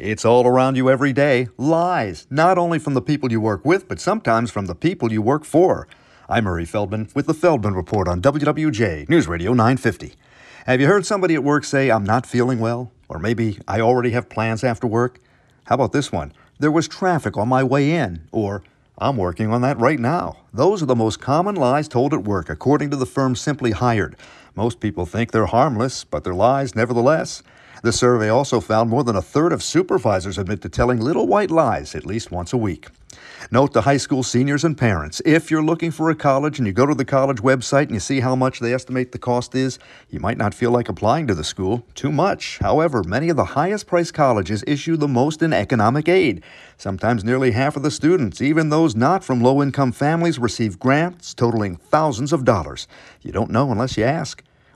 It's all around you every day. Lies, not only from the people you work with, but sometimes from the people you work for. I'm Murray Feldman with the Feldman Report on WWJ, News Radio 950. Have you heard somebody at work say, "I'm not feeling well," or maybe "I already have plans after work"? How about this one? "There was traffic on my way in," or "I'm working on that right now." Those are the most common lies told at work, according to the firm Simply Hired. Most people think they're harmless, but they're lies nevertheless. The survey also found more than a third of supervisors admit to telling little white lies at least once a week. Note to high school seniors and parents, if you're looking for a college and you go to the college website and you see how much they estimate the cost is, you might not feel like applying to the school. Too much. However, many of the highest-priced colleges issue the most in economic aid. Sometimes nearly half of the students, even those not from low-income families, receive grants totaling thousands of dollars. You don't know unless you ask.